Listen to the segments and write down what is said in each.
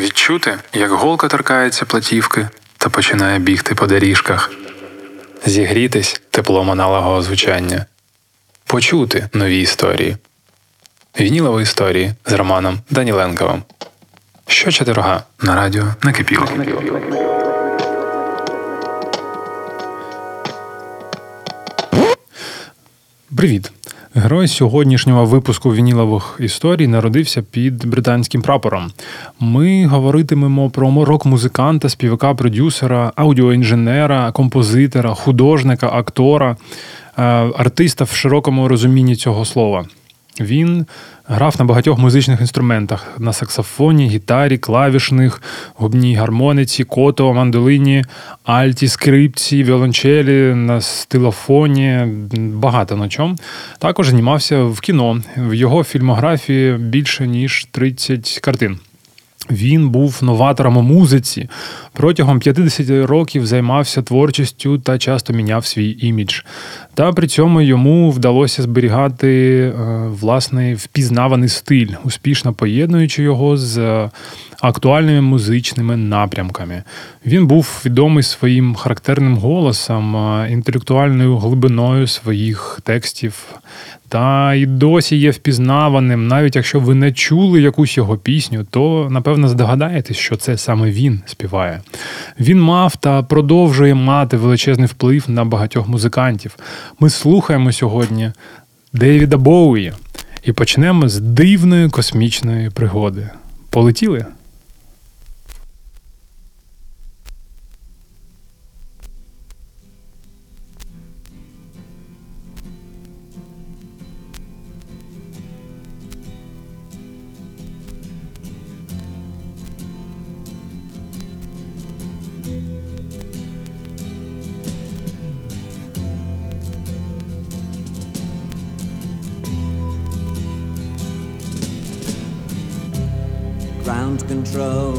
відчути, як голка торкається платівки та починає бігти по доріжках, зігрітись теплом аналогового звучання, почути нові історії. Вінілові історії з Романом Даніленковим. Щочетверга на радіо «Накипіло». Привіт! Герой сьогоднішнього випуску «Вінілових історій» народився під британським прапором. Ми говоритимемо про рок-музиканта, співака, продюсера, аудіоінженера, композитора, художника, актора, артиста в широкому розумінні цього слова. Він грав на багатьох музичних інструментах – на саксофоні, гітарі, клавішних, губній гармоніці, кото, мандолині, альті, скрипці, віолончелі, на стилофоні, багато на чому. Також знімався в кіно. В його фільмографії більше ніж 30 картин. Він був новатором у музиці. Протягом 50 років займався творчістю та часто міняв свій імідж. Та при цьому йому вдалося зберігати власний впізнаваний стиль, успішно поєднуючи його з актуальними музичними напрямками. Він був відомий своїм характерним голосом, інтелектуальною глибиною своїх текстів. Та й досі є впізнаваним, навіть якщо ви не чули якусь його пісню, то, напевно, здогадаєтесь, що це саме він співає. Він мав та продовжує мати величезний вплив на багатьох музикантів. Ми слухаємо сьогодні Девіда Боуї і почнемо з дивної космічної пригоди. Полетіли? Control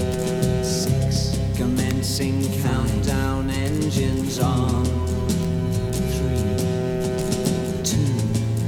6. Commencing countdown. Engines on. 3, 2,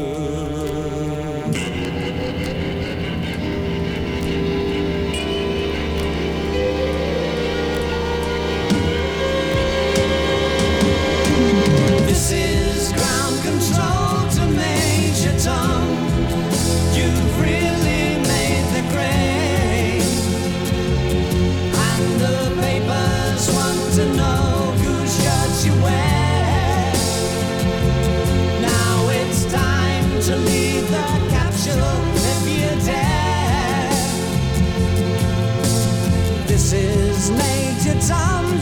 Tom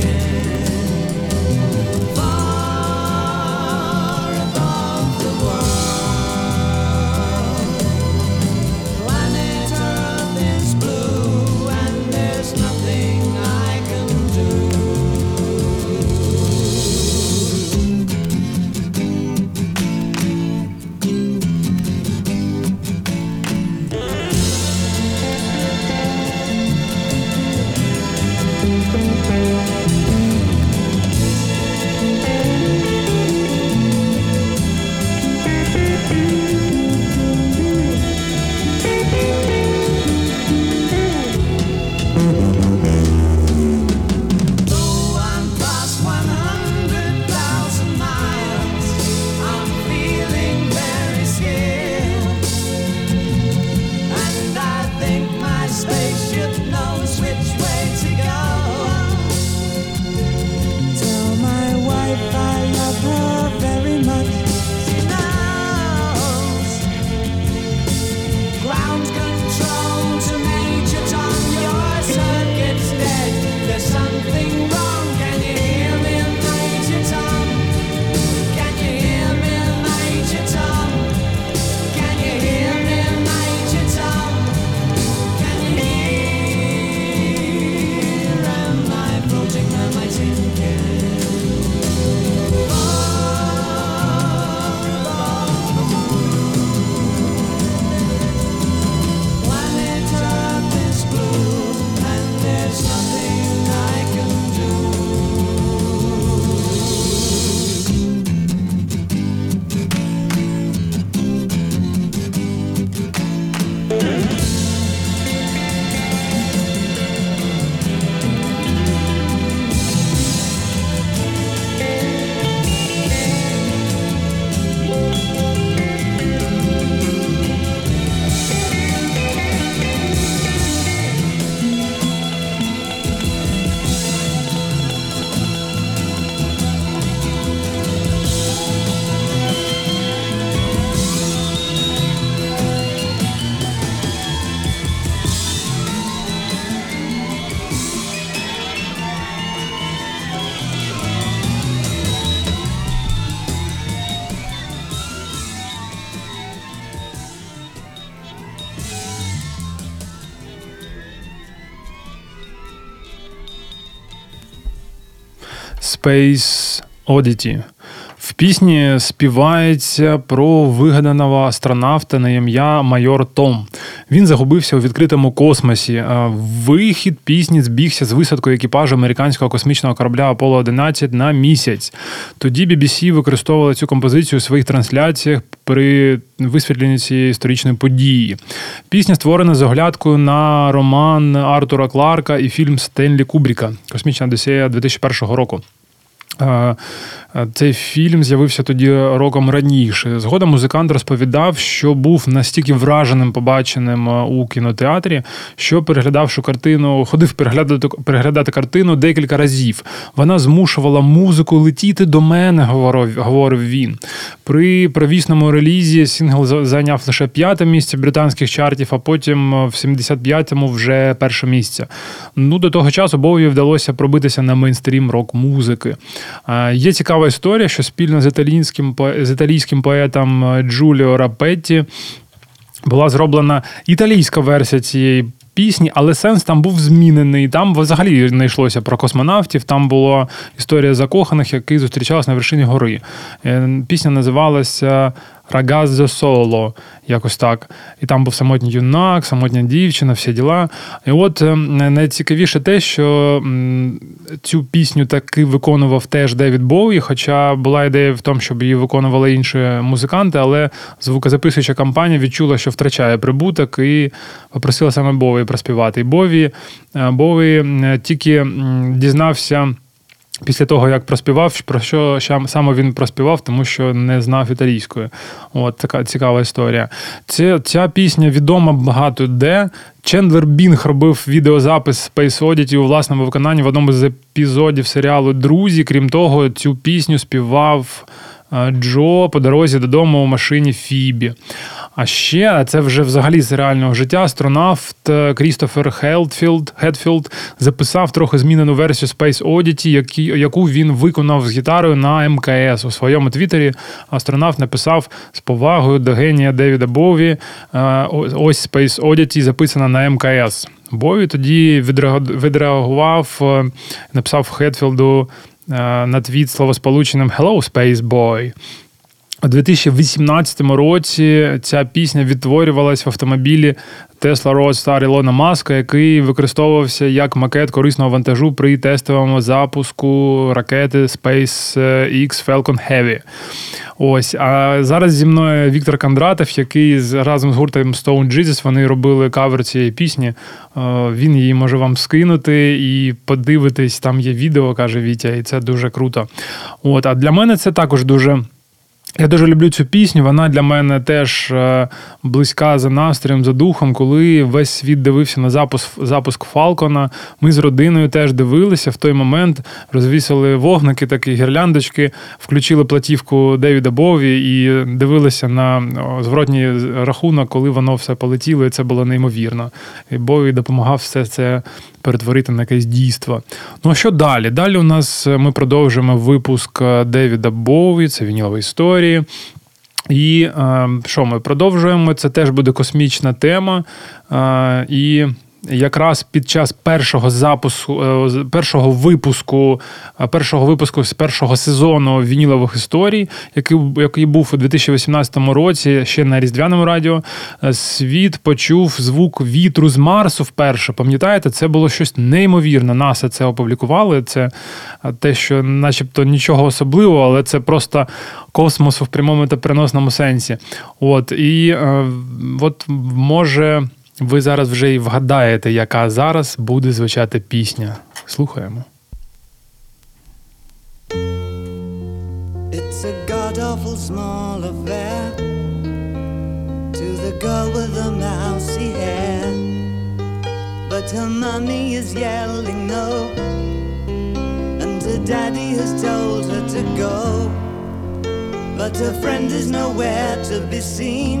can. Space Oddity. В пісні співається про вигаданого астронавта на ім'я майор Том. Він загубився у відкритому космосі. Вихід пісні збігся з висадкою екіпажу американського космічного корабля Apollo 11 на місяць. Тоді BBC використовувала цю композицію у своїх трансляціях при висвітленні цієї історичної події. Пісня створена з оглядкою на роман Артура Кларка і фільм Стенлі Кубріка «Космічна одіссея» 2001 року. Цей фільм з'явився тоді роком раніше. Згодом музикант розповідав, що був настільки враженим побаченим у кінотеатрі, що, переглядавши картину, ходив переглядати картину декілька разів. Вона змушувала музику летіти до мене, говорив він. При первісному релізі сингл зайняв лише 5-те місце британських чартів, а потім в 75-му вже 1-ше місце. До того часу Боуї вдалося пробитися на мейнстрім рок-музики. Є цікава історія, що спільно з італійським поетом Джуліо Рапетті була зроблена італійська версія цієї пісні, але сенс там був змінений. Там взагалі не йшлося про космонавтів, там була історія закоханих, які зустрічались на вершині гори. Пісня називалася «Ragazzo Solo», якось так. І там був самотній юнак, самотня дівчина, всі діла. І от найцікавіше те, що цю пісню таки виконував теж Девід Боуї, хоча була ідея в тому, щоб її виконували інші музиканти, але звукозаписуюча компанія відчула, що втрачає прибуток, і попросила саме Боуї проспівати. І Боуї тільки дізнався після того, як проспівав, про що саме він проспівав, тому що не знав італійської. От така цікава історія. Ця пісня відома багато де. Чендлер Бінг робив відеозапис Space Oddity у власному виконанні в одному з епізодів серіалу «Друзі». Крім того, цю пісню співав Джо по дорозі додому у машині Фібі. А ще, це вже взагалі з реального життя, астронавт Крістофер Хедфілд записав трохи змінену версію Space Oddity, яку він виконав з гітарою на МКС. У своєму твіттері астронавт написав: «З повагою до генія Девіда Бові, ось Space Oddity записана на МКС». Бові тоді відреагував, написав Хедфілду на твіт словосполученим «Hello, Space Boy». У 2018 році ця пісня відтворювалась в автомобілі Tesla Roadster Ілона Маска, який використовувався як макет корисного вантажу при тестовому запуску ракети SpaceX Falcon Heavy. Ось. А зараз зі мною Віктор Кондратов, який разом з гуртом Stone Jesus, вони робили кавер цієї пісні. Він її може вам скинути і подивитись, там є відео, каже Вітя, і це дуже круто. От. А для мене це також дуже... Я дуже люблю цю пісню, вона для мене теж близька за настроєм, за духом. Коли весь світ дивився на запуск Фалкона, ми з родиною теж дивилися в той момент, розвісили вогники, такі гірляндочки, включили платівку Девіда Бові і дивилися на зворотній рахунок, коли воно все полетіло, і це було неймовірно. І Бові допомагав все це перетворити на якесь дійство. А що далі? Далі у нас ми продовжимо випуск Девіда Боуї, це «Вінілова історія». І що ми продовжуємо? Це теж буде космічна тема. І якраз під час першого випуску з першого сезону «Вінілових історій», який був у 2018 році, ще на Різдвяному радіо, світ почув звук вітру з Марсу вперше. Пам'ятаєте, це було щось неймовірне. НАСА це опублікували, це те, що начебто нічого особливого, але це просто космос у прямому та переносному сенсі. Може... Ви зараз вже і вгадаєте, яка зараз буде звучати пісня. Слухаємо. It's a god-awful small affair to the girl with the mousy hair, but her mommy is yelling no, and her daddy has told her to go, but her friend is nowhere to be seen.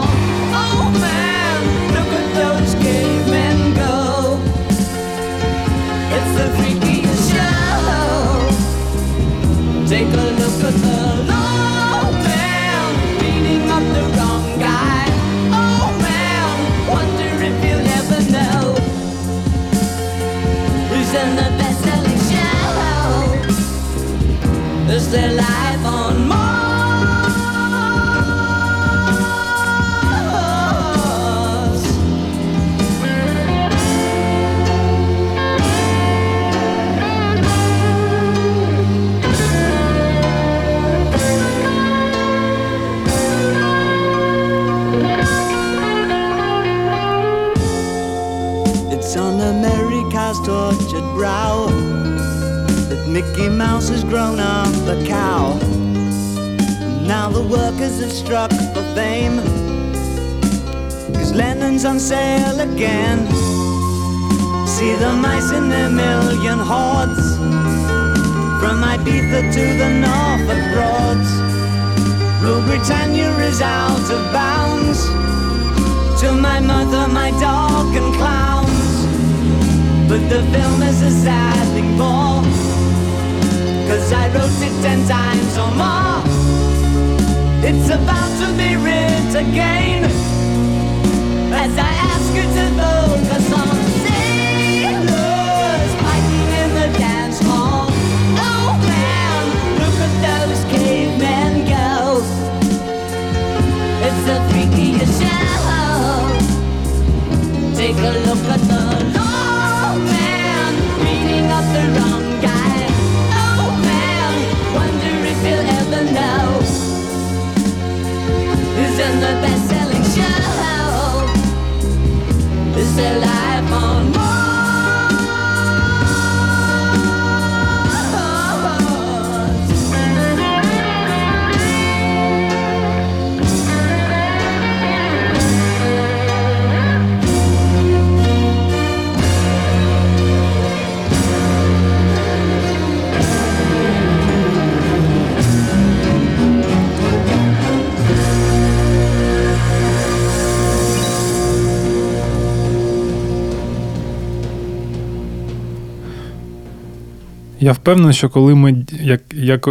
Я впевнений, що коли ми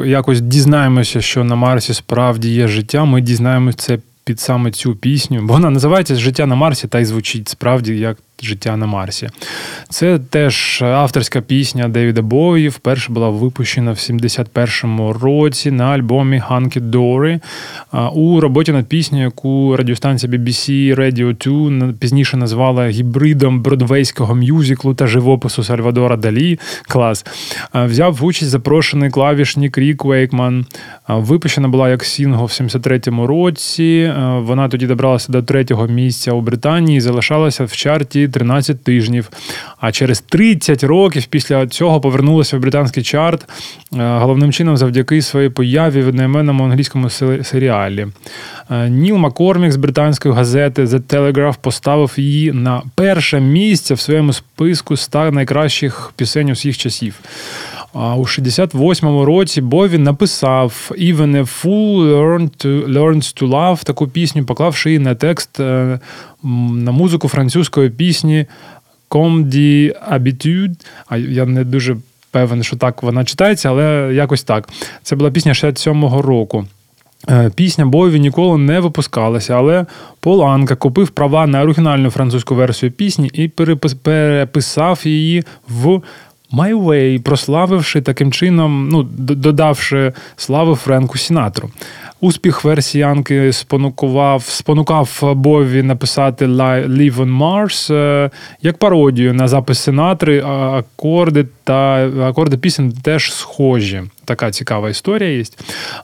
якось дізнаємося, що на Марсі справді є життя, ми дізнаємося це під саме цю пісню. Бо вона називається «Життя на Марсі» та й звучить справді як «Життя на Марсі». Це теж авторська пісня Девіда Боуї, вперше була випущена в 71-му році на альбомі «Hunky Dory». У роботі над піснею, яку радіостанція BBC Radio 2 пізніше назвала гібридом бродвейського мюзиклу та живопису Сальвадора Далі, клас, взяв в участь запрошений клавішник Рік Уейкман. Випущена була як сінгл в 73-му році. Вона тоді добралася до 3-го місця у Британії і залишалася в чарті 13 тижнів. А через 30 років після цього повернулася в британський чарт, головним чином завдяки своїй появі в одноіменному англійському серіалі. Ніл Маккормік з британської газети The Telegraph поставив її на перше місце в своєму списку 100 найкращих пісень усіх часів. А у 68-му році Бові написав «Even a fool learns to love» таку пісню, поклавши її на текст, на музику французької пісні «Comme des habitudes». А я не дуже певен, що так вона читається, але якось так. Це була пісня 67-го року. Пісня Бові ніколи не випускалася, але Пол Анка купив права на оригінальну французьку версію пісні і переписав її в «My Way», прославивши таким чином, додавши слави Френку Сінатру. Успіх версії Анки спонукав Бові написати «Live on Mars» як пародію на запис Сінатри, акорди пісень теж схожі. Така цікава історія є.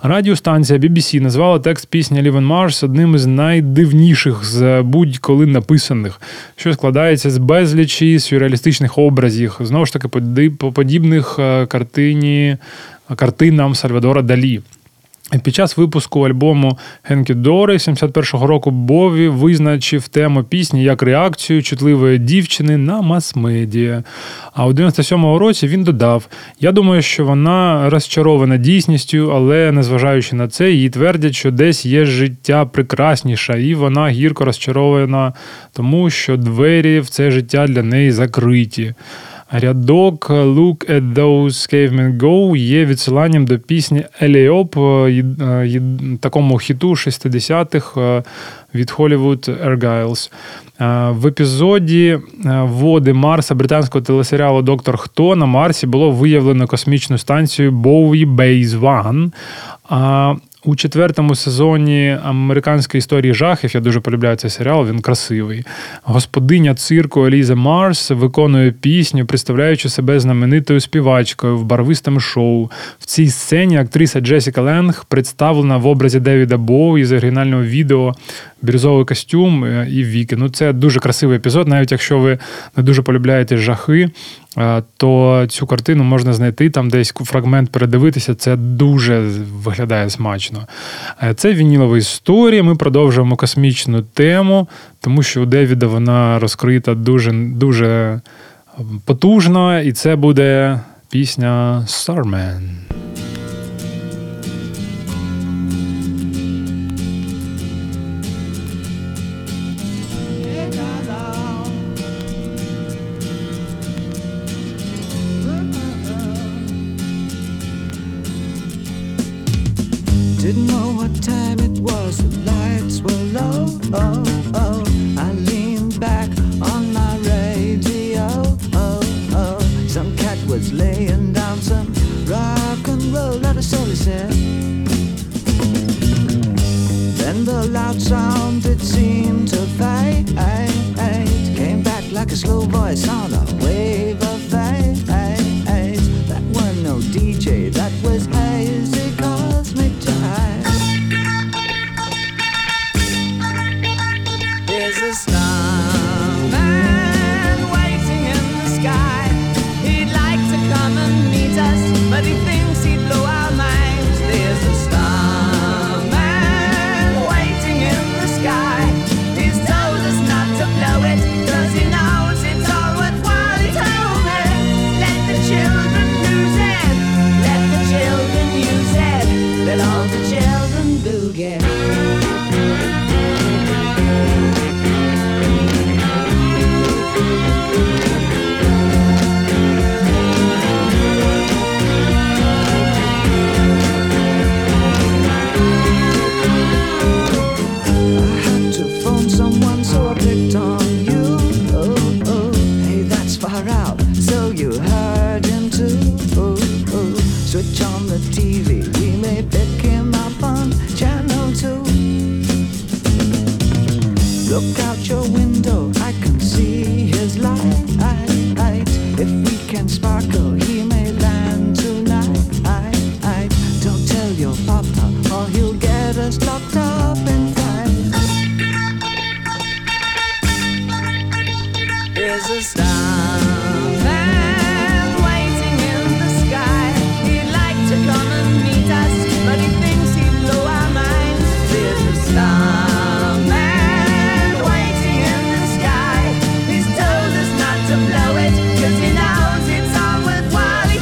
Радіостанція BBC назвала текст пісні «Live on Mars» одним із найдивніших з будь-коли написаних, що складається з безлічі сюрреалістичних образів, знову ж таки подібних картинам Сальвадора Далі. Під час випуску альбому «Hunky Dory» 71-го року Бові визначив тему пісні як реакцію чутливої дівчини на мас-медіа. А у 97-му році він додав: «Я думаю, що вона розчарована дійсністю, але, незважаючи на це, їй твердять, що десь є життя прекрасніше, і вона гірко розчарована тому, що двері в це життя для неї закриті». Рядок «Look at those cavemen go» є відсиланням до пісні «Еліоп», такому хіту 60-х від Hollywood Argyles. В епізоді «Води Марса» британського телесеріалу «Доктор Хто» на Марсі було виявлено космічну станцію Bowie Base 1. У четвертому сезоні «Американської історії жахів», я дуже полюбляю цей серіал, він красивий, господиня цирку Еліза Марс виконує пісню, представляючи себе знаменитою співачкою в барвистому шоу. В цій сцені актриса Джесіка Ленг представлена в образі Девіда Боуї з оригінального відео «Бірюзовий костюм» і «Віки». Ну, це дуже красивий епізод, навіть якщо ви не дуже полюбляєте жахи, то цю картину можна знайти, там десь фрагмент передивитися, це дуже виглядає смачно. Це вінілова історія, ми продовжуємо космічну тему, тому що у Девіда вона розкрита дуже потужно, і це буде пісня «Starman». Didn't know what time it was, the lights were low, oh, oh. I leaned back on my radio, oh, oh. Some cat was laying down some rock and roll out of solar set. Then the loud sound, it seemed to fade, came back like a slow voice on a wave of fate. That was no DJ, that was hazy cosmic time. There's a starman waiting in the sky. He'd like to come and meet us, but he thinks he'd blow our minds. There's a starman waiting in the sky. He's told us not to blow it, 'cause he knows it's all worthwhile. He's told it. Let the children lose it. Let the children use it. Let all the children boogie. Switch on the TV, we may pick him up on channel 2. Look out your window, I can see his light. If we can sparkle, he may land tonight. Don't tell your papa, or he'll get us locked up in time. Here's a star. But he thinks he'd blow our minds. There's a starman waiting in the sky. He's told us not to blow it, 'cause he knows it's all worthwhile.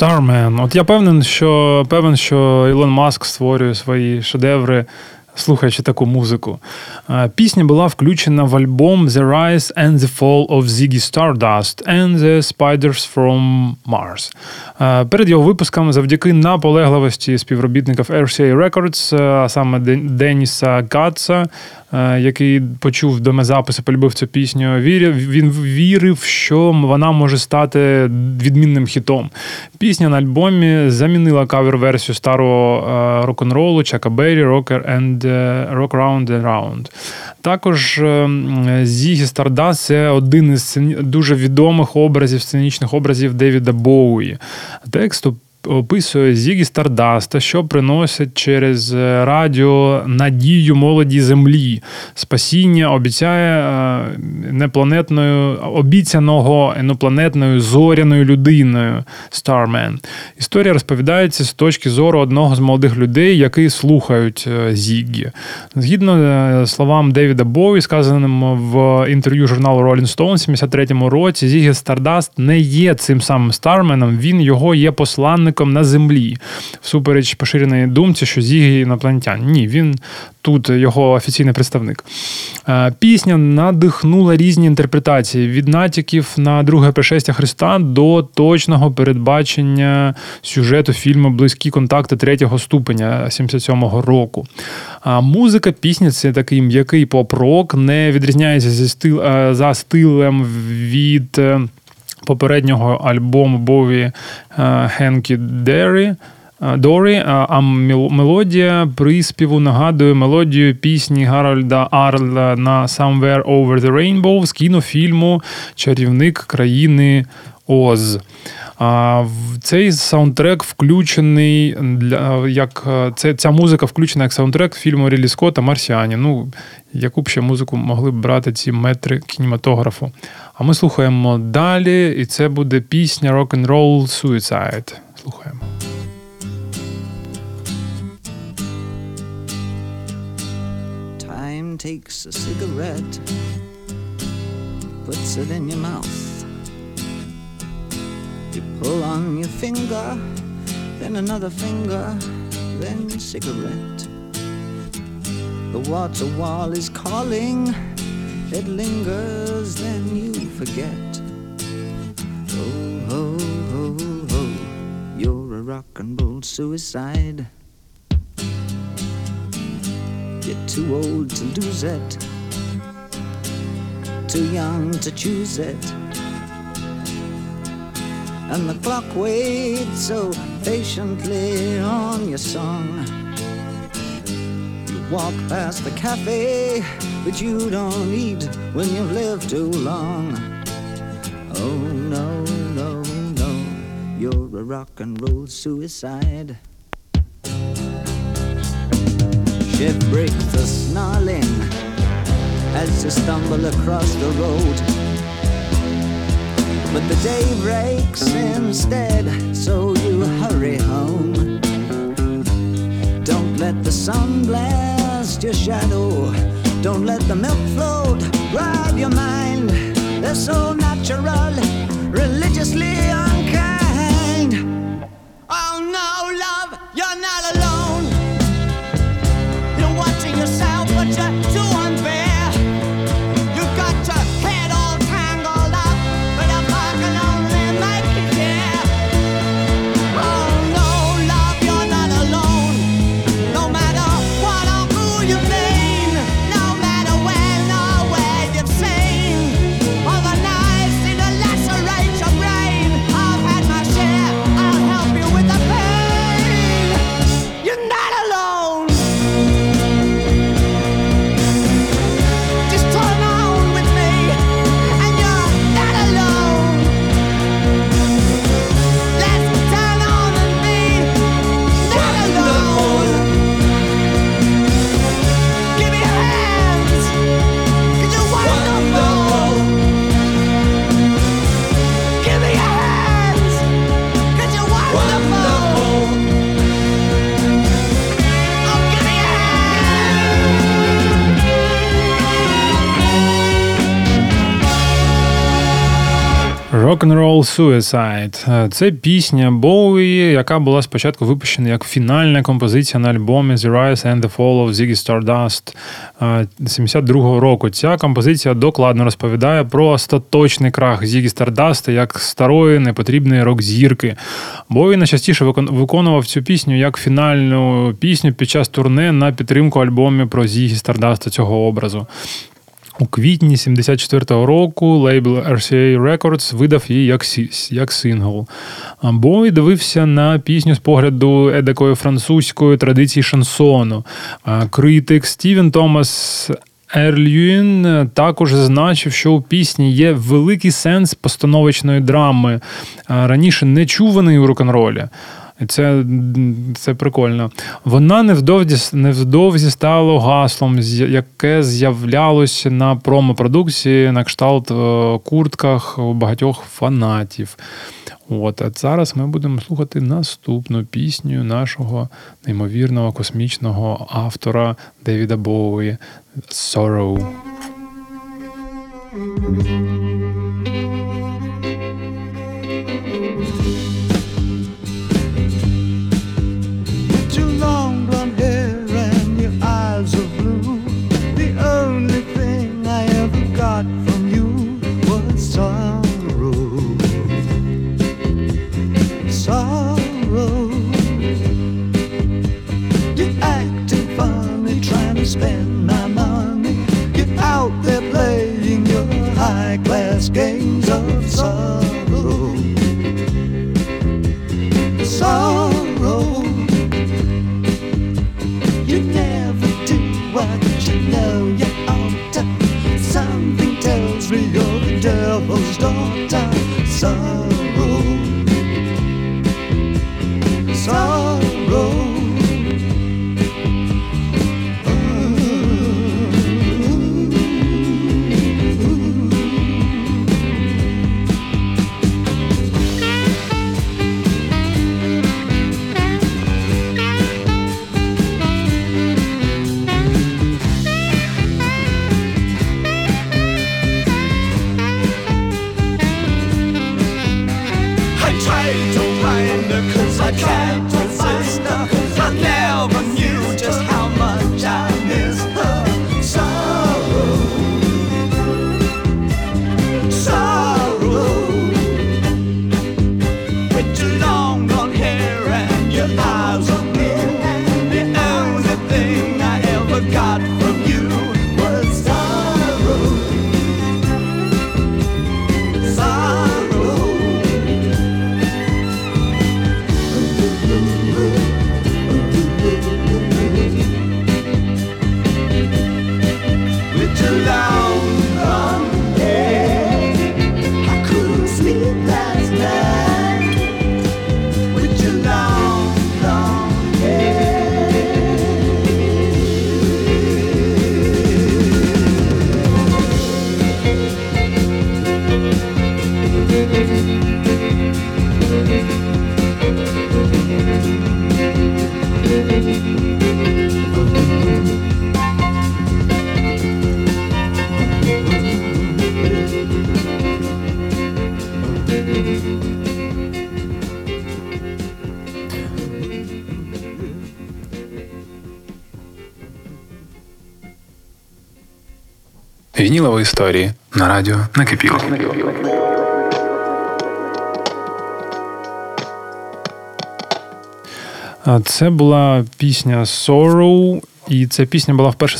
Starman. От я певен, що Ілон Маск створює свої шедеври, слухаючи таку музику. Пісня була включена в альбом The Rise and the Fall of Ziggy Stardust and the Spiders from Mars. Перед його випуском, завдяки наполегливості співробітників RCA Records, а саме Деніса Катса, який почув демозаписи, полюбив цю пісню, він вірив, що вона може стати відмінним хітом. Пісня на альбомі замінила кавер-версію старого рок-н-ролу Чака Беррі Rock Round and Round. Також Зігі Стардаст – це один із дуже відомих образів, сценічних образів Девіда Боуї. Текст описує Зігі Стардаста, що приносить через радіо надію молоді землі. Спасіння обіцяного інопланетною зоряною людиною Starman. Історія розповідається з точки зору одного з молодих людей, які слухають Зігі. Згідно словам Девіда Боуі, сказаним в інтерв'ю журналу Rolling Stone в 73-му році, Зігі Стардаст не є цим самим Старменом, він його є посланником на землі. Всупереч поширеної думці, що Зігі інопланетян. Ні, він тут його офіційний представник. Пісня надихнула різні інтерпретації. Від натяків на друге пришестя Христа до точного передбачення сюжету фільму «Близькі контакти третього ступеня» 77-го року. А музика пісні – це такий м'який поп-рок, не відрізняється за стилем від попереднього альбому Bowie «Hunky Dory», а мелодія приспіву нагадує мелодію пісні Гарольда Арлена «Somewhere over the Rainbow» з кінофільму «Чарівник країни Оз». Цей саундтрек включений ця музика включена як саундтрек фільму Рідлі Скотта «Марсіанин». Ну, яку б ще музику могли б брати ці метри кінематографу. А ми слухаємо далі, і це буде пісня Rock and Roll Suicide. Слухаємо. Time takes a cigarette, puts it in your mouth. You pull on your finger, then another finger, then cigarette. The water wall is calling, it lingers, then you forget. Oh, ho, ho, ho, you're a rock and roll suicide. You're too old to lose it, too young to choose it. And the clock waits so patiently on your song. You walk past the cafe, but you don't eat when you've lived too long. Oh no, no, no, you're a rock and roll suicide. Shit breaks the snarling as you stumble across the road. But the day breaks instead, so you hurry home. Don't let the sun blast your shadow. Don't let the milk float rob your mind. They're so natural, religiously unkind. Oh no, love, you're not alone. You're watching yourself, but you're too unfair. You've got to head on. Rock'n'Roll Suicide. Це пісня Боуї, яка була спочатку випущена як фінальна композиція на альбомі The Rise and the Fall of Ziggy Stardust 72-го року. Ця композиція докладно розповідає про остаточний крах Зігі Стардаста як старої непотрібної рок-зірки. Боуї найчастіше виконував цю пісню як фінальну пісню під час турне на підтримку альбомів про Зігі Стардаста цього образу. У квітні 1974 року лейбл RCA Records видав її як сингл. Бой дивився на пісню з погляду едакої французької традиції шансону. Критик Стівен Томас Ерліюін також зазначив, що у пісні є великий сенс постановочної драми, раніше не чуваний у рок-н-ролі. Це прикольно. Вона невдовзі стала гаслом, яке з'являлося на промо-продукції, на кшталт куртках у багатьох фанатів. От, а зараз ми будемо слухати наступну пісню нашого неймовірного космічного автора Девіда Боуї «Sorrow». Spend my money, get out there playing your high-class games of sorrow. Sorrow, you never do what you know you ought to. Something tells me you're the devil's daughter. Sorrow, sorrow. Вінілові історії на радіо «Накипіло». Це була пісня «Sorrow». І ця пісня була вперше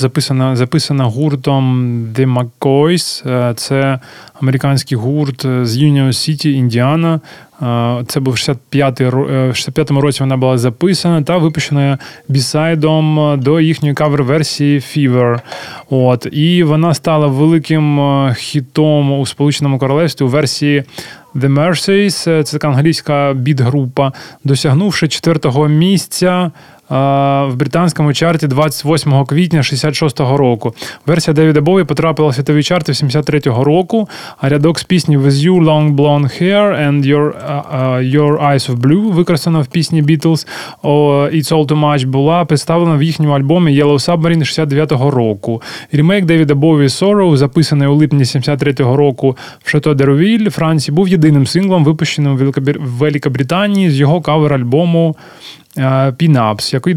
записана гуртом The McCoy's. Це американський гурт з Юніон Сіті, Індіана. Це був 65-му році вона була записана та випущена бісайдом до їхньої кавер-версії Fever. От. І вона стала великим хітом у Сполученому Королевстві у версії The Mercies. Це така англійська біт-група. Досягнувши 4-го місця в британському чарті 28 квітня 66-го року. Версія Девіда Бові потрапила в світові чарти 73-го року, а рядок з пісні «With you, long blonde hair and your eyes of blue» використано в пісні Beatles «It's all too much» була представлена в їхньому альбомі «Yellow Submarine» 69-го року. Ремейк Девіда Бові «Sorrow», записаний у липні 73-го року в Шато де Рувіль, Франції, був єдиним синглом, випущеним в Великобританії з його кавер-альбому «Pin-Ups», який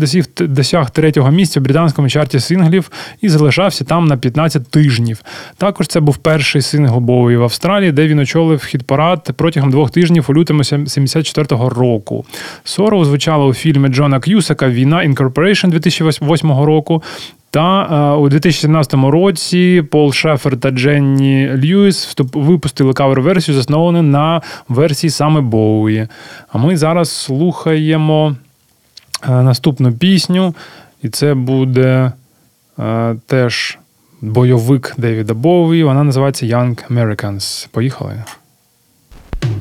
досяг третього місця в британському чарті синглів і залишався там на 15 тижнів. Також це був перший сингл Боуї в Австралії, де він очолив хіт-парад протягом 2 тижнів у лютому 1974 року. «Sorrow» звучало у фільмі Джона Кьюсака «Війна Інкорпорейшн» 2008 року, та у 2017 році Пол Шефер та Дженні Льюіс випустили кавер-версію, засновану на версії саме Боуї. А ми зараз слухаємо наступну пісню, і це буде теж бойовик Девіда Боуї. Вона називається «Young Americans». Поїхали!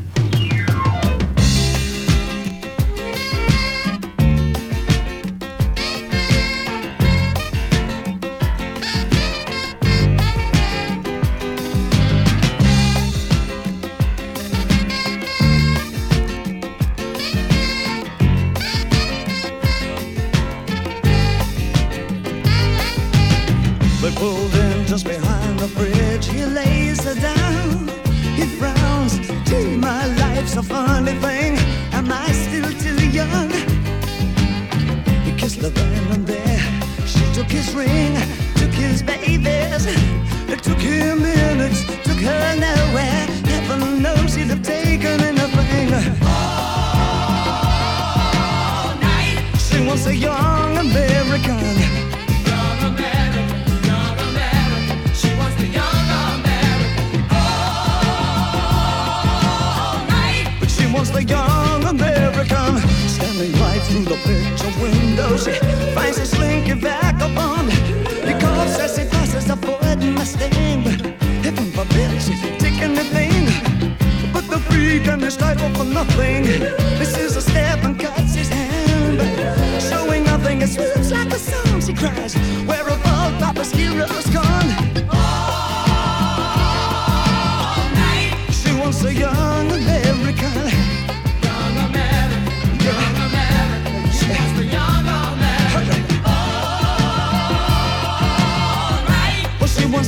Just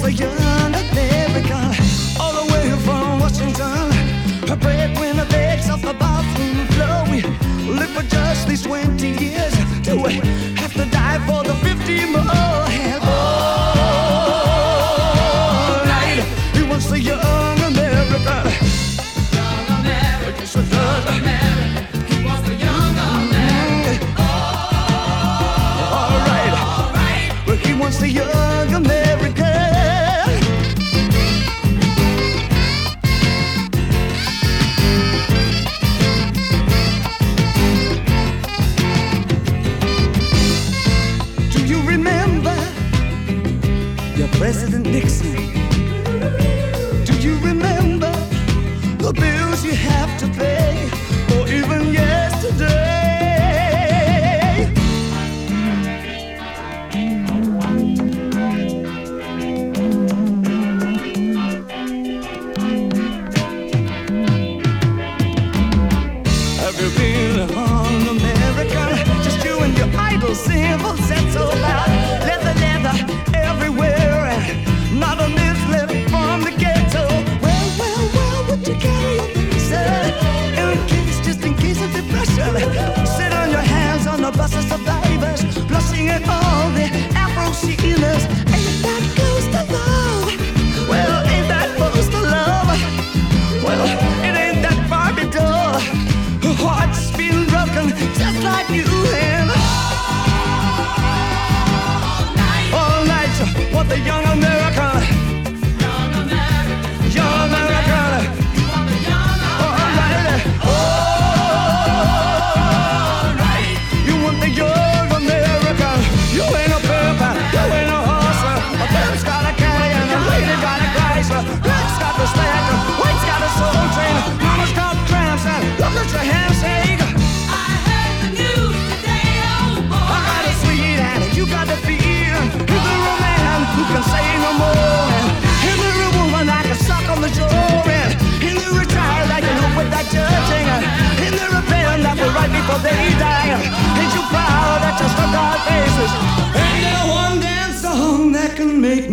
like you and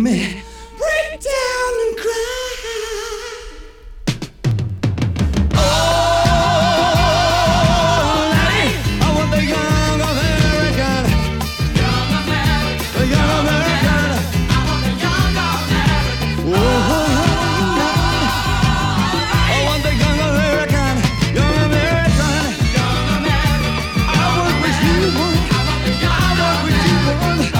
me break down and cry. Oh, laddie, I want the young American. Young American. The young American. I want the young American. Oh, I want the young American. Young American. Young American. I want what you want. I want what you want. You want what I want you. You want I want you want. I want you want. You want what I want. You want I want you want. And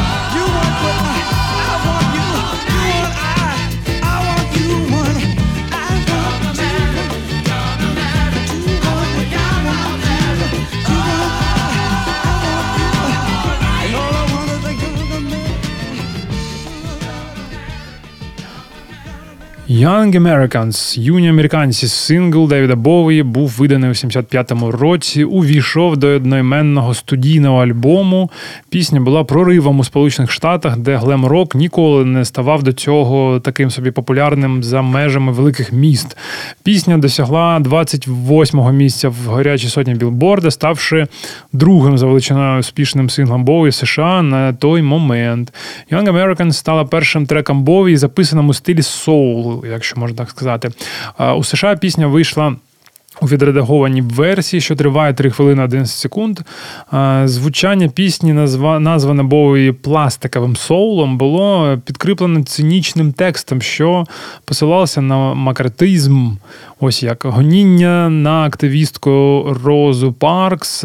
all I want is the young American. Young Americans, юні американці, сингл Девіда Бові був виданий у 75-му році, увійшов до одноіменного студійного альбому. Пісня була проривом у Сполучених Штатах, де глем-рок ніколи не ставав до цього таким собі популярним за межами великих міст. Пісня досягла 28-го місця в гарячій сотні Білборда, ставши другим за величиною успішним синглом Бові США на той момент. Young Americans стала першим треком Бові, записаним у стилі соул, якщо можна так сказати. У США пісня вийшла у відредагованій версії, що триває 3 хвилини 11 секунд. Звучання пісні, назване Бові пластиковим соулом, було підкріплене цинічним текстом, що посилалося на макартизм, ось як гоніння на активістку Розу Паркс,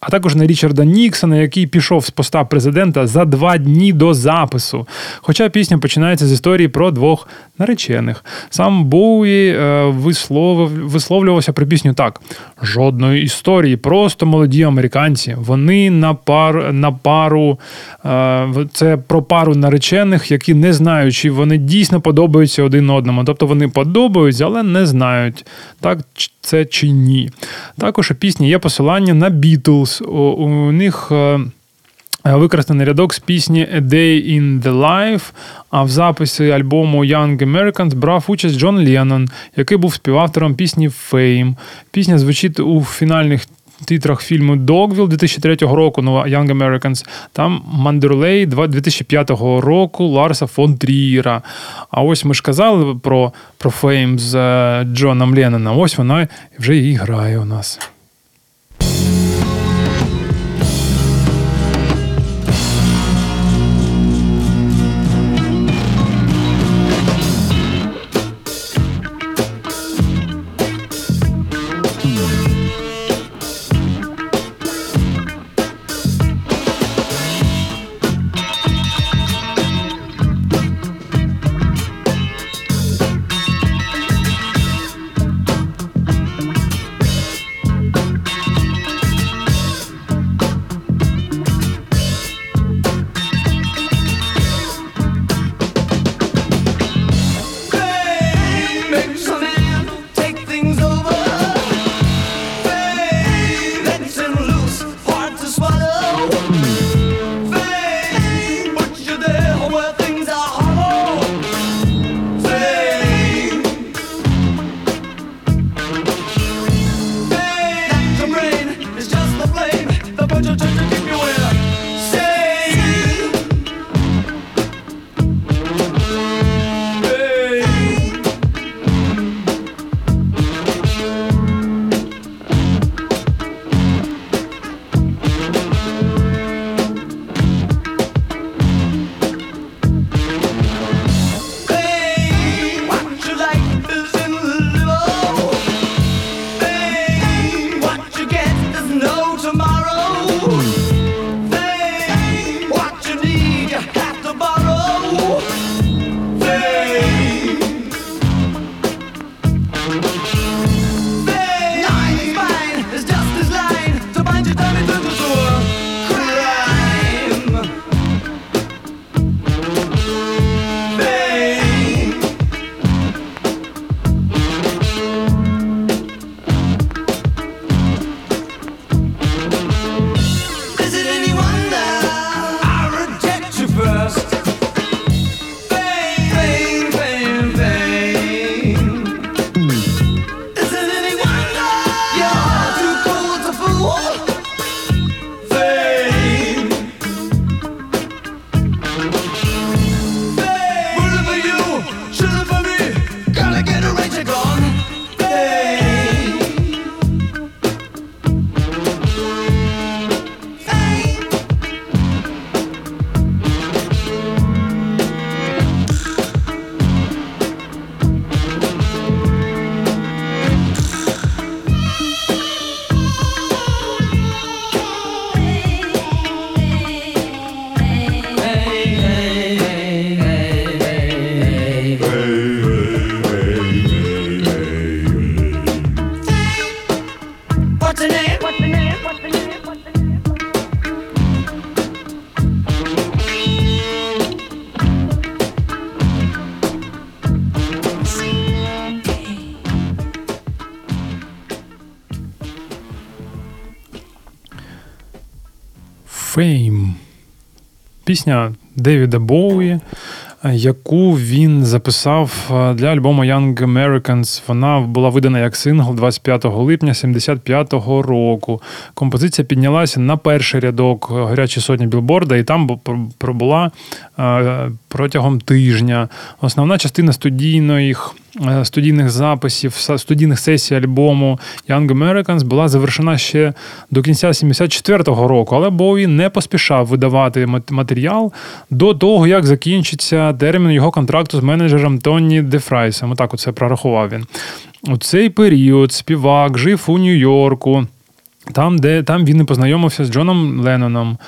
а також на Річарда Ніксона, який пішов з поста президента за 2 дні до запису. Хоча пісня починається з історії про 2 наречених. Сам Боуї висловлювався про пісню так: жодної історії, просто молоді американці. Вони це про пару наречених, які не знають, чи вони дійсно подобаються один одному. Тобто вони подобаються, але не знають, так це чи ні. Також у пісні є посилання на Beatles. У них використаний рядок з пісні «A Day in the Life», а в записі альбому «Young Americans» брав участь Джон Леннон, який був співавтором пісні «Fame». Пісня звучить у фінальних титрах фільму «Dogville» 2003 року, нова «Young Americans», там «Мандерлей» 2005 року Ларса фон Трієра. А ось ми ж казали про «Фейм» з Джоном Ленноном. Ось вона вже і грає у нас. Fame. Пісня Девіда Боуї, яку він записав для альбому Young Americans. Вона була видана як сингл 25 липня 75-го року. Композиція піднялася на перший рядок «Горячі сотні» Білборда, і там пробула протягом тижня. Основна частина студійних записів, студійних сесій альбому Young Americans була завершена ще до кінця 74-го року, але Боуі не поспішав видавати матеріал до того, як закінчиться термін його контракту з менеджером Тоні Дефрайсом. Отак оце прорахував він. У цей період співак жив у Нью-Йорку, там він і познайомився з Джоном Ленноном.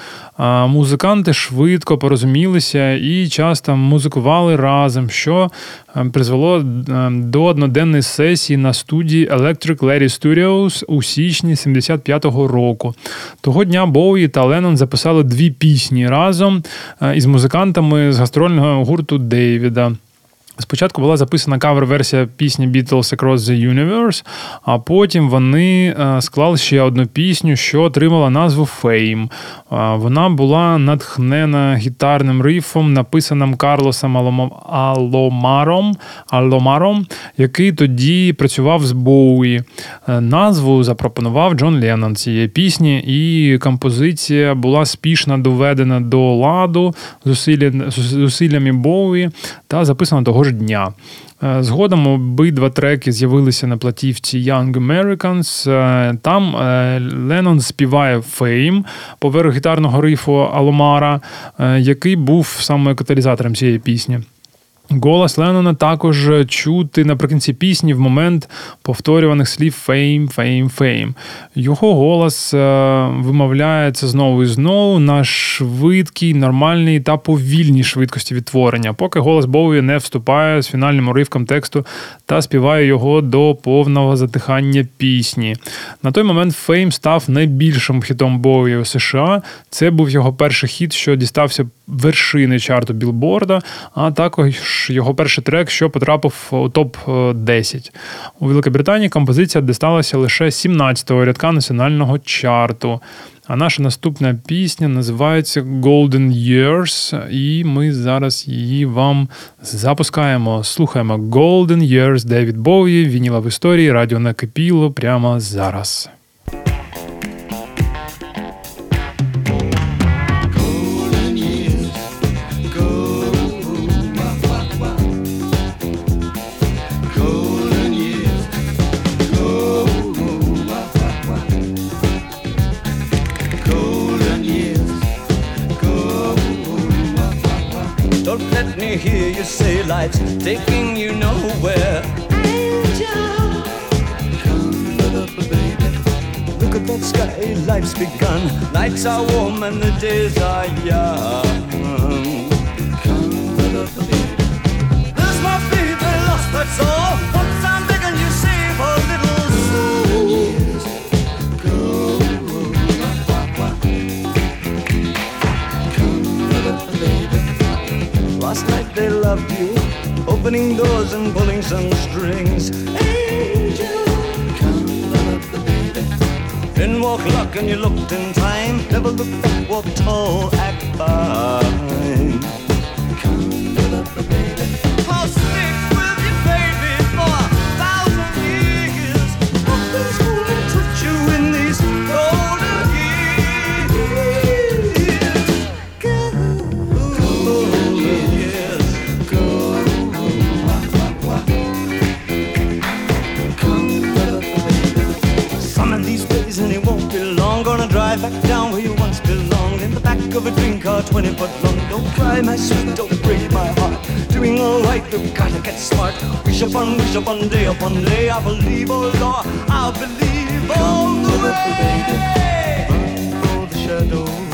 Музиканти швидко порозумілися і часто музикували разом, що призвело до одноденної сесії на студії Electric Lady Studios у січні 75-го року. Того дня Боуї та Леннон записали 2 пісні разом із музикантами з гастрольного гурту Дейвіда. Спочатку була записана кавер-версія пісні «Beatles Across the Universe», а потім вони склали ще одну пісню, що отримала назву «Fame». Вона була натхнена гітарним рифом, написаним Карлосом Аломаром, який тоді працював з Боуї. Назву запропонував Джон Леннон цієї пісні, і композиція була спішно доведена до ладу зусиллями Боуї та записана того ж дня. Згодом обидва треки з'явилися на платівці Young Americans. Там Леннон співає «Fame» поверх гітарного рифу Аломара, який був саме каталізатором цієї пісні. Голос Леннона також чути наприкінці пісні в момент повторюваних слів «Fame, fame, fame». Його голос вимовляється знову і знову на швидкій, нормальній та повільній швидкості відтворення, поки голос Боуї не вступає з фінальним уривком тексту та співає його до повного затихання пісні. На той момент «Fame» став найбільшим хітом Боуї у США. Це був його перший хіт, що дістався вершини чарту Білборда, а також його перший трек, що потрапив у топ-10. У Великобританії композиція дісталася лише 17-го рядка національного чарту. А наша наступна пісня називається «Golden Years», і ми зараз її вам запускаємо. Слухаємо «Golden Years» Девід Боуї, вініла в історії, радіо накипіло прямо зараз. Hear you say life's taking you nowhere. Angel, come look up, baby. Look at that sky, life's begun. Nights are warm and the days are young. Come look up, baby. There's my faith I lost, that's all. Once I'm begging you, save a little soul. Last night they loved you, opening doors and pulling some strings. Angel, come love the baby. Then walk luck and you looked in time. Never look back, walk tall, act fine. Come love the baby. I'll stick with you, baby, for 1,000 years. Walk through school and touch you in these golden years. Back down where you once belonged, in the back of a dream car, 20-foot long. Don't cry, my sweet, don't break my heart. Doing all right, you've gotta get smart. Wish upon day, I believe, oh Lord, I believe all the way. Run for the shadows,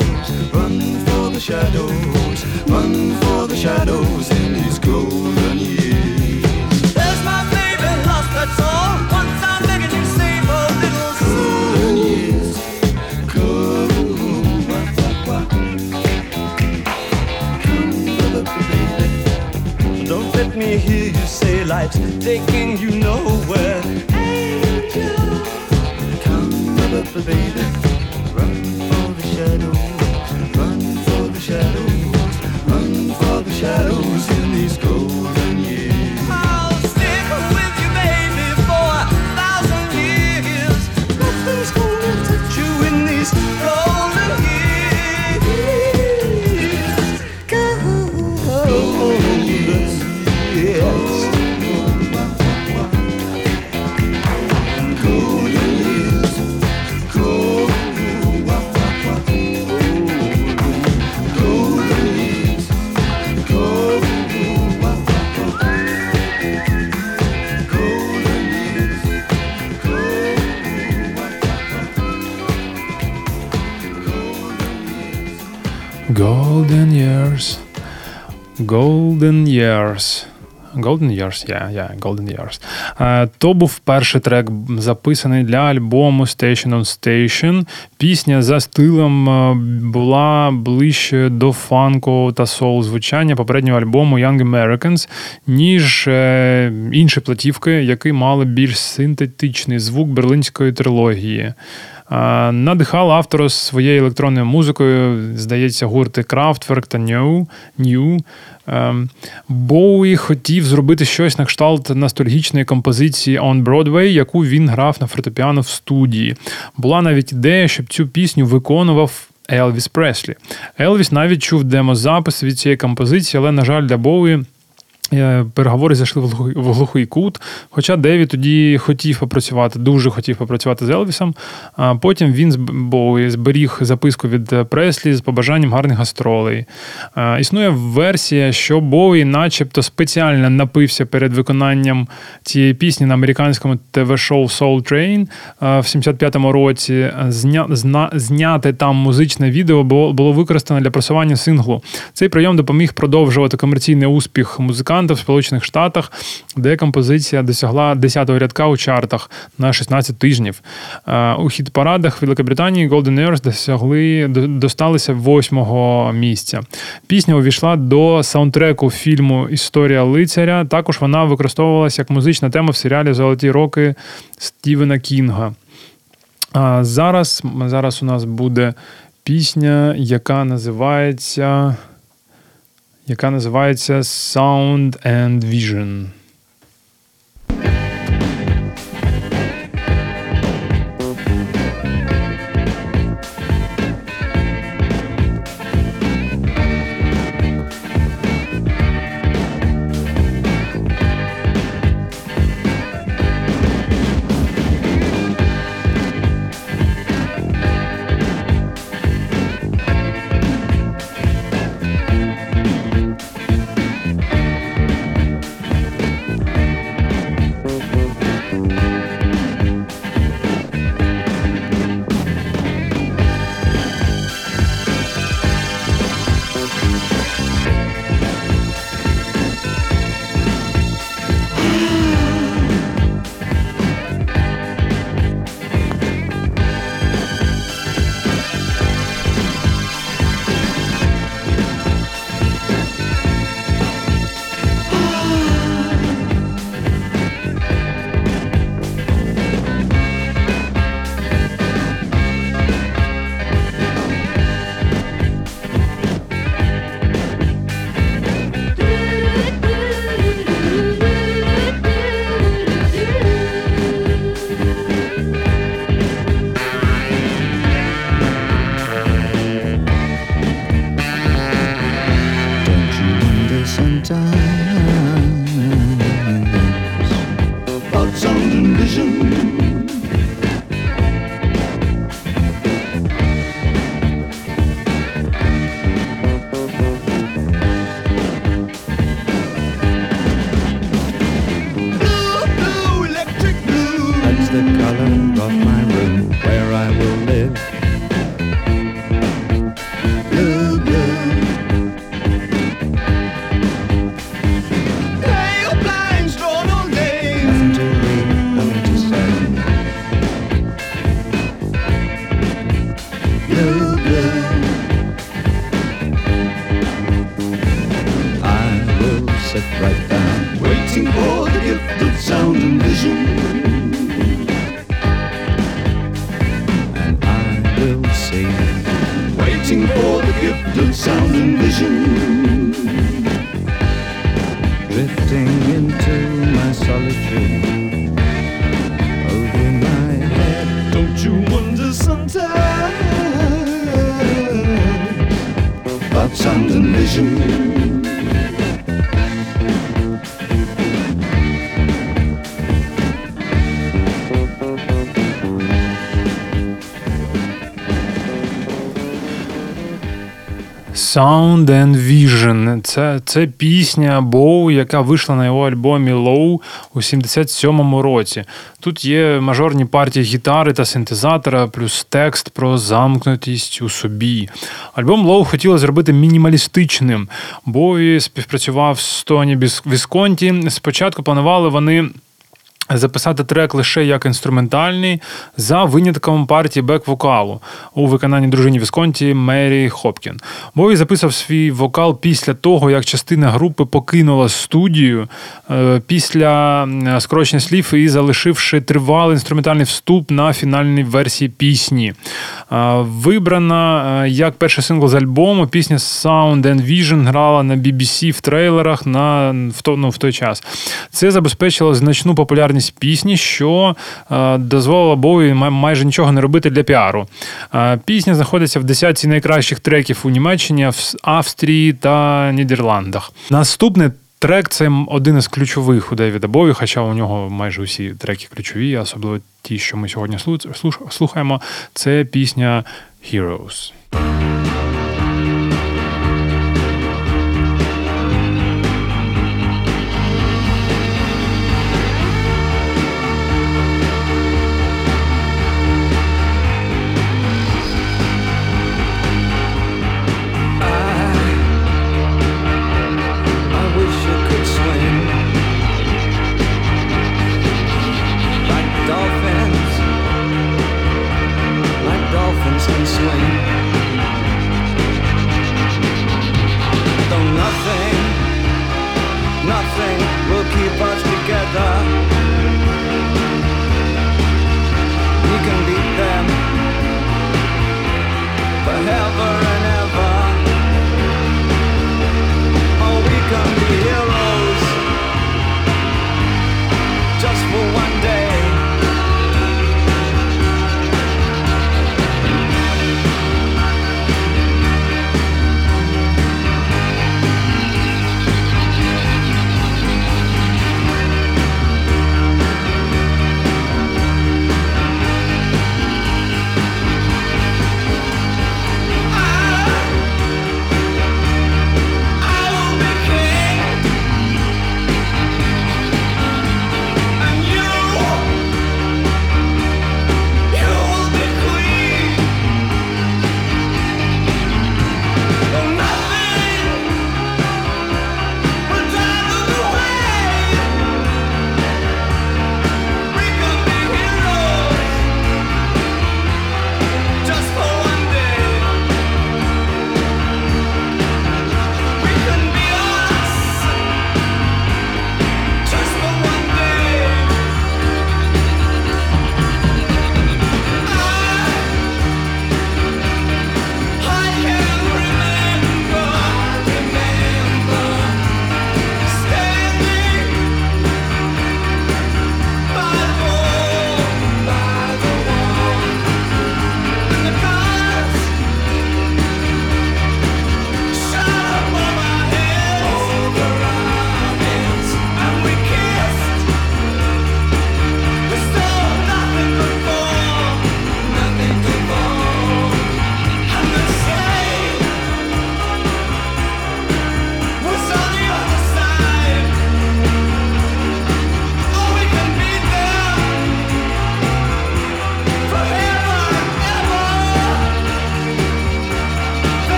run for the shadows, run for the shadows in these golden years. There's my baby lost, that's all. Once I'm begging you, save a little golden years. Let me hear you say life's taking you nowhere. Angel, come love the baby. Run for the shadows. Golden Years. Golden Years. Golden Years, Golden Years. То був перший трек, записаний для альбому Station on Station. Пісня за стилем була ближче до фанку та соул-звучання попереднього альбому Young Americans, ніж інші платівки, які мали більш синтетичний звук берлінської трилогії. Надихала автора своєю електронною музикою, здається, гурти Kraftwerk та New. Боуі хотів зробити щось на кшталт ностальгічної композиції On Broadway, яку він грав на фортепіано в студії. Була навіть ідея, щоб цю пісню виконував Елвіс Преслі. Елвіс навіть чув демозапис від цієї композиції, але, на жаль, для Боуі переговори зайшли в глухий кут, хоча Девід тоді дуже хотів попрацювати з Елвісом, а потім він зберіг записку від Преслі з побажанням гарних гастролей. Існує версія, що Боуі начебто спеціально напився перед виконанням цієї пісні на американському ТВ-шоу Soul Train в 75-му році. Зняте там музичне відео було використано для просування синглу. Цей прийом допоміг продовжувати комерційний успіх музикантів в Сполучених Штатах, де композиція досягла 10-го рядка у чартах на 16 тижнів. У хіт-парадах Великобританії Golden Years досталися 8-го місця. Пісня увійшла до саундтреку фільму «Історія лицаря». Також вона використовувалася як музична тема в серіалі «Золоті роки» Стівена Кінга. Зараз у нас буде пісня, яка називається Sound and Vision. Sound and Vision. Це пісня Боу, яка вийшла на його альбомі Low у 77-му році. Тут є мажорні партії гітари та синтезатора, плюс текст про замкнутість у собі. Альбом Low хотіло зробити мінімалістичним. Бові співпрацював з Тоні Вісконті. Спочатку планували вони записати трек лише як інструментальний, за винятком партії бек-вокалу у виконанні дружини Вісконті Мері Хопкін. Бові записав свій вокал після того, як частина групи покинула студію, після скорочення слів і залишивши тривалий інструментальний вступ на фінальній версії пісні. Вибрана як перший сингл з альбому, пісня Sound and Vision грала на BBC в трейлерах в той час. Це забезпечило значну популярність пісні, що дозволила Боуі майже нічого не робити для піару. Пісня знаходиться в десятці найкращих треків у Німеччині, в Австрії та Нідерландах. Наступний трек – це один із ключових у Девіда Бові, хоча у нього майже усі треки ключові, особливо ті, що ми сьогодні слухаємо. Це пісня «Heroes».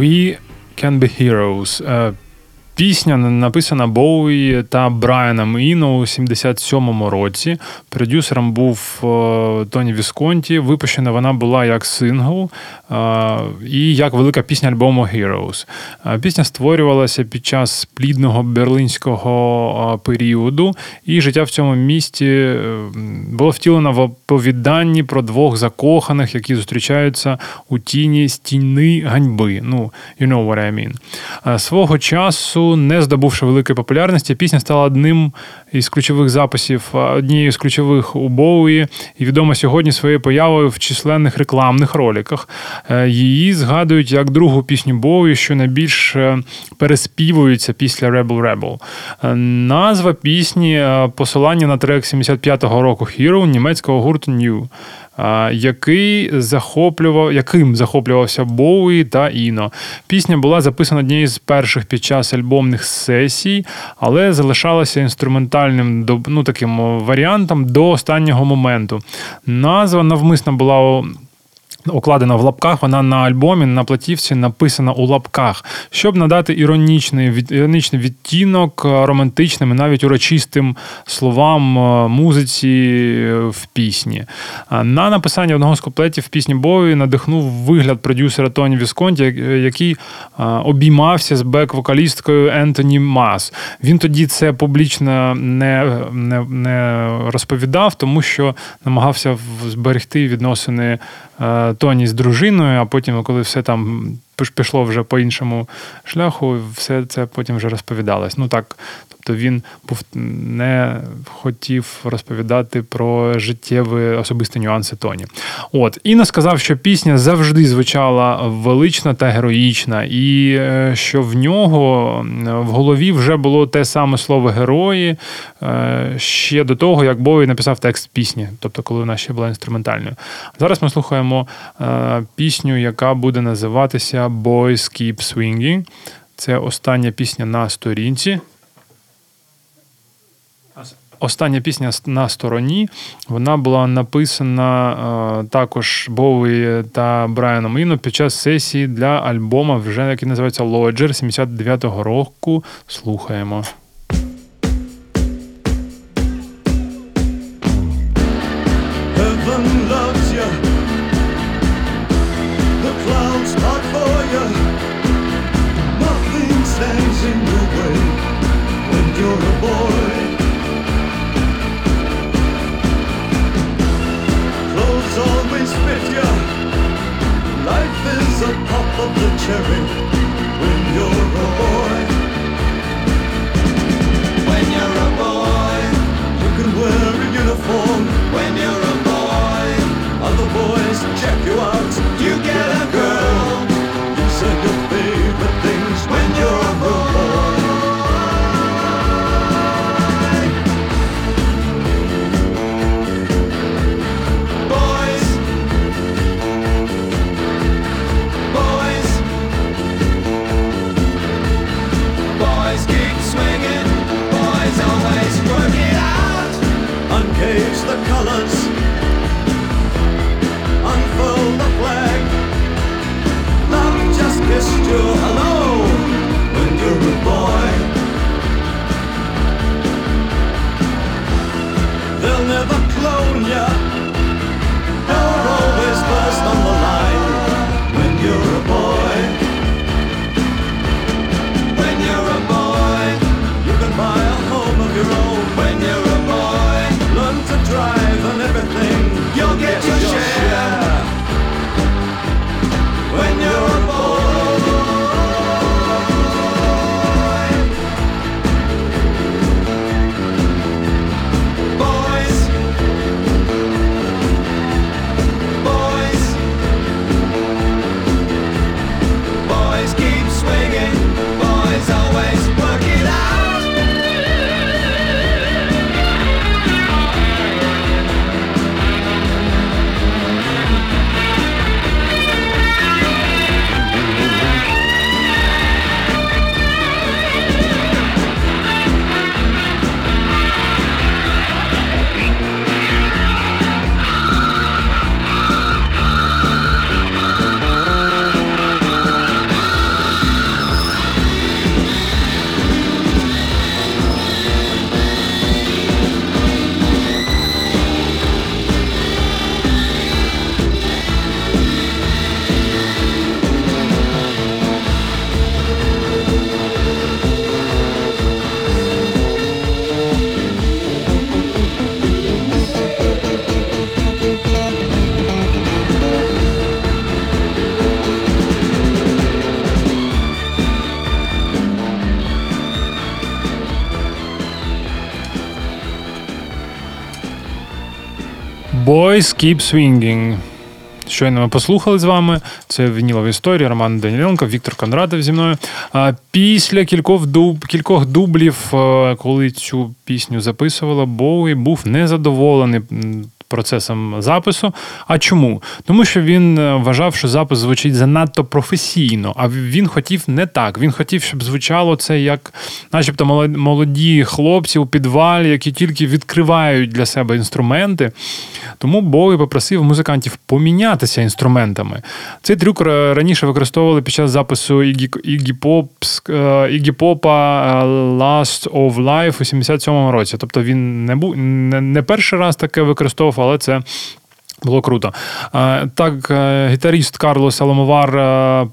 We Can Be Heroes. Пісня написана Боуї та Брайаном Іно у 1977 році. Продюсером був Тоні Вісконті. Випущена вона була як сингл і як велика пісня альбому «Heroes». Пісня створювалася під час плідного берлінського періоду, і життя в цьому місті було втілено в оповіданні про двох закоханих, які зустрічаються у тіні стіни ганьби. Ну, you know what I mean. Свого часу, не здобувши великої популярності, пісня стала одним із ключових записів, однією з ключових у Боуї, і відома сьогодні своєю появою в численних рекламних роликах. Її згадують як другу пісню Боуї, що найбільш переспівується після Rebel Rebel. Назва пісні – посилання на трек 75-го року Hero німецького гурту New, яким захоплювався Боуї та Іно. Пісня була записана однією з перших під час альбомних сесій, але залишалася інструментальним таким варіантом до останнього моменту. Назва навмисно була окладена в лапках, вона на альбомі, на платівці написана у лапках, щоб надати іронічний відтінок романтичним і навіть урочистим словам музиці в пісні. На написання одного з куплетів пісні Бові надихнув вигляд продюсера Тоні Вісконті, який обіймався з бек-вокалісткою Ентоні Мас. Він тоді це публічно не розповідав, тому що намагався зберегти відносини Тоні з дружиною, а потім, коли все там пішло вже по іншому шляху, все це потім вже розповідалось. Тобто він не хотів розповідати про життєві особисті нюанси Тоні. Іно сказав, що пісня завжди звучала велично та героїчна, і що в нього в голові вже було те саме слово «герої» ще до того, як Бові написав текст пісні, тобто коли вона ще була інструментальною. Зараз ми слухаємо пісню, яка буде називатися «Boys Keep Swinging». Це остання пісня на сторінці. Остання пісня на стороні. Вона була написана також Боуї та Брайаном Іно під час сесії для альбома, вже який називається «Lodger» 79-го року. Слухаємо. Boys Keep Swinging. Щойно ми послухали з вами. Це вінілова історія, Роман Даніленков, Віктор Кондратов зі мною. Після кількох дублів, коли цю пісню записувала, Боуі був незадоволений процесом запису. А чому? Тому що він вважав, що запис звучить занадто професійно, а він хотів не так. Він хотів, щоб звучало це як начебто молоді хлопці у підвалі, які тільки відкривають для себе інструменти. Тому Боуі попросив музикантів помінятися інструментами. Цей трюк раніше використовували під час запису Іггі Попа Last of Life у 77-му році. Тобто він не перший раз таке використовував, але це було круто. Так, гітаріст Карлос Аломар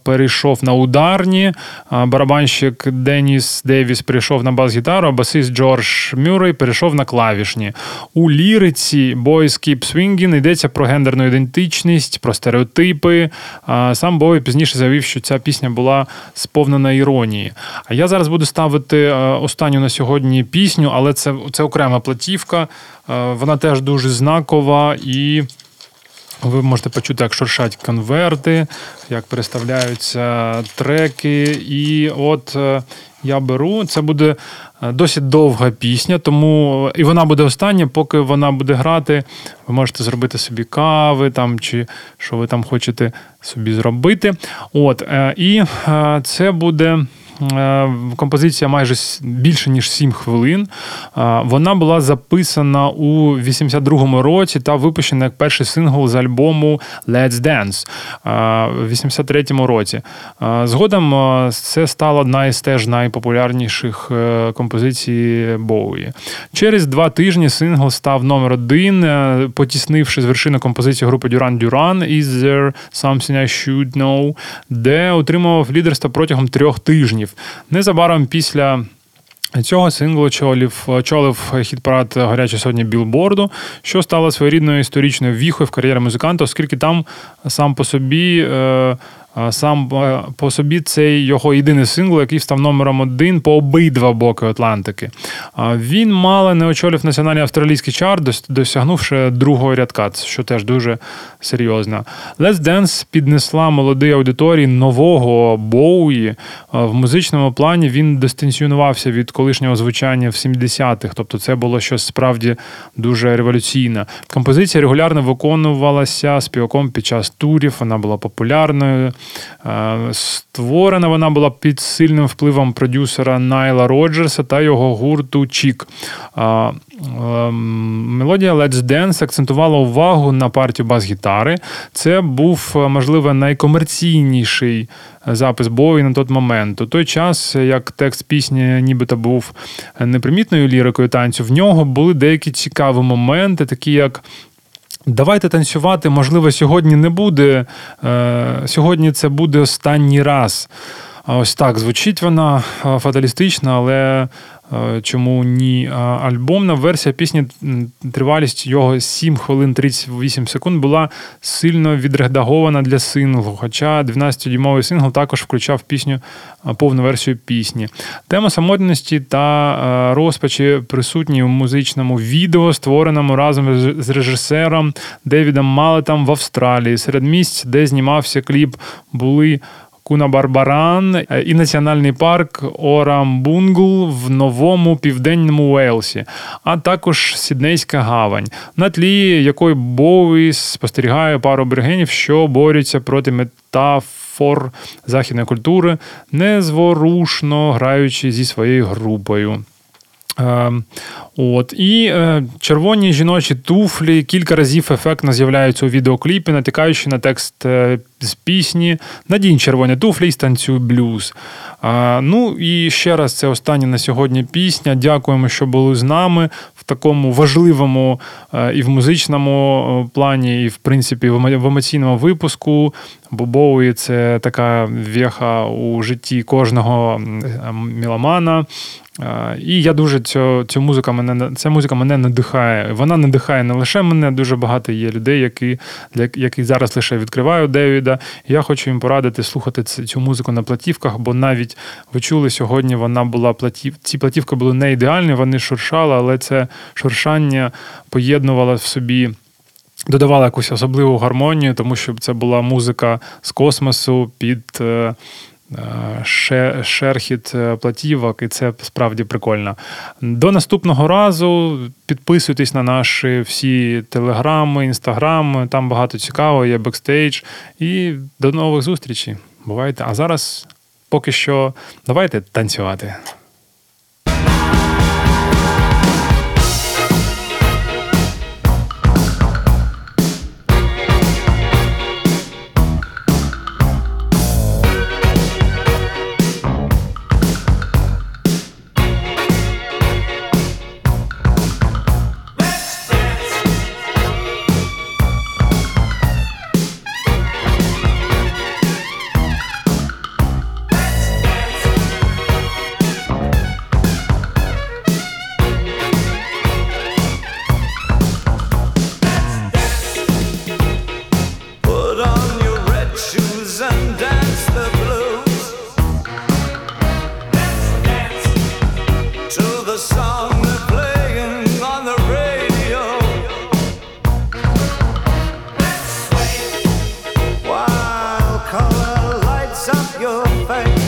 перейшов на ударні, барабанщик Деніс Девіс перейшов на бас-гітару, а басист Джордж Мюррей перейшов на клавішні. У ліриці «Boys Keep Swingin' йдеться про гендерну ідентичність, про стереотипи. Сам Бові пізніше заявив, що ця пісня була сповнена іронії. А я зараз буду ставити останню на сьогодні пісню, але це окрема платівка. Вона теж дуже знакова, і ви можете почути, як шуршать конверти, як переставляються треки. І от я беру, це буде досить довга пісня, тому і вона буде остання, поки вона буде грати, ви можете зробити собі кави там, чи що ви там хочете собі зробити. От, і це буде композиція майже більше, ніж 7 хвилин. Вона була записана у 82-му році та випущена як перший сингл з альбому Let's Dance в 83-му році. Згодом це стало одна із теж найпопулярніших композицій Боуї. Через 2 тижні сингл став номер 1, потіснивши з вершини композицію групи Duran Duran Is There Something I Should Know, де отримував лідерство протягом 3 тижнів. Незабаром після цього синглу очолив хіт-парад «Гаряча сотня» Білборду, що стало своєрідною історичною віхою в кар'єрі музиканта, оскільки там сам по собі цей його єдиний сингл, який став номером 1 по обидва боки Атлантики. Він мало не очолив національний австралійський чарт, досягнувши 2-го рядка, що теж дуже серйозно. Let's Dance піднесла молодій аудиторії нового Боуї. В музичному плані він дистанціонувався від колишнього звучання в 70-х, тобто це було щось справді дуже революційне. Композиція регулярно виконувалася співаком під час турів, вона була популярною. Створена вона була під сильним впливом продюсера Найла Роджерса та його гурту «Чік». Мелодія «Let's Dance» акцентувала увагу на партію бас-гітари. Це був, можливо, найкомерційніший запис Бові на той момент. У той час, як текст пісні нібито був непримітною лірикою танцю, в нього були деякі цікаві моменти, такі як «Давайте танцювати, можливо, сьогодні не буде, сьогодні це буде останній раз». Ось так звучить вона фаталістично, але чому ні? Альбомна версія пісні, тривалість його 7 хвилин 38 секунд, була сильно відредагована для синглу, хоча 12-дюймовий сингл також включав пісню, повну версію пісні. Тема самотності та розпачі присутні в музичному відео, створеному разом з режисером Девідом Малетом в Австралії. Серед місць, де знімався кліп, були Кунабарбаран і національний парк Орамбунгл в Новому Південному Уельсі, а також Сіднейська гавань, на тлі якої Боуі спостерігає пару аборигенів, що борються проти метафор західної культури, незворушно граючи зі своєю групою. От. І червоні жіночі туфлі кілька разів ефектно з'являються у відеокліпі, натикаючи на текст з пісні «Надінь червоні туфлі і станцюй блюз». Ну і ще раз, це остання на сьогодні пісня. Дякуємо, що були з нами в такому важливому і в музичному плані, і в принципі в емоційному випуску. Бо Боуї – це така веха у житті кожного меломана. І я дуже ця музика мене надихає. Вона надихає не лише мене, дуже багато є людей, які зараз лише відкриваю Девіда. Я хочу їм порадити слухати цю музику на платівках, бо навіть ви чули сьогодні, вона була ці платівки були не ідеальні, вони шуршали, але це шуршання поєднувало в собі додавала якусь особливу гармонію, тому що це була музика з космосу під шерхіт платівок, і це справді прикольно. До наступного разу підписуйтесь на наші всі телеграми, інстаграми, там багато цікавого, є бекстейдж. І до нових зустрічей. Бувайте. А зараз поки що давайте танцювати. Your face.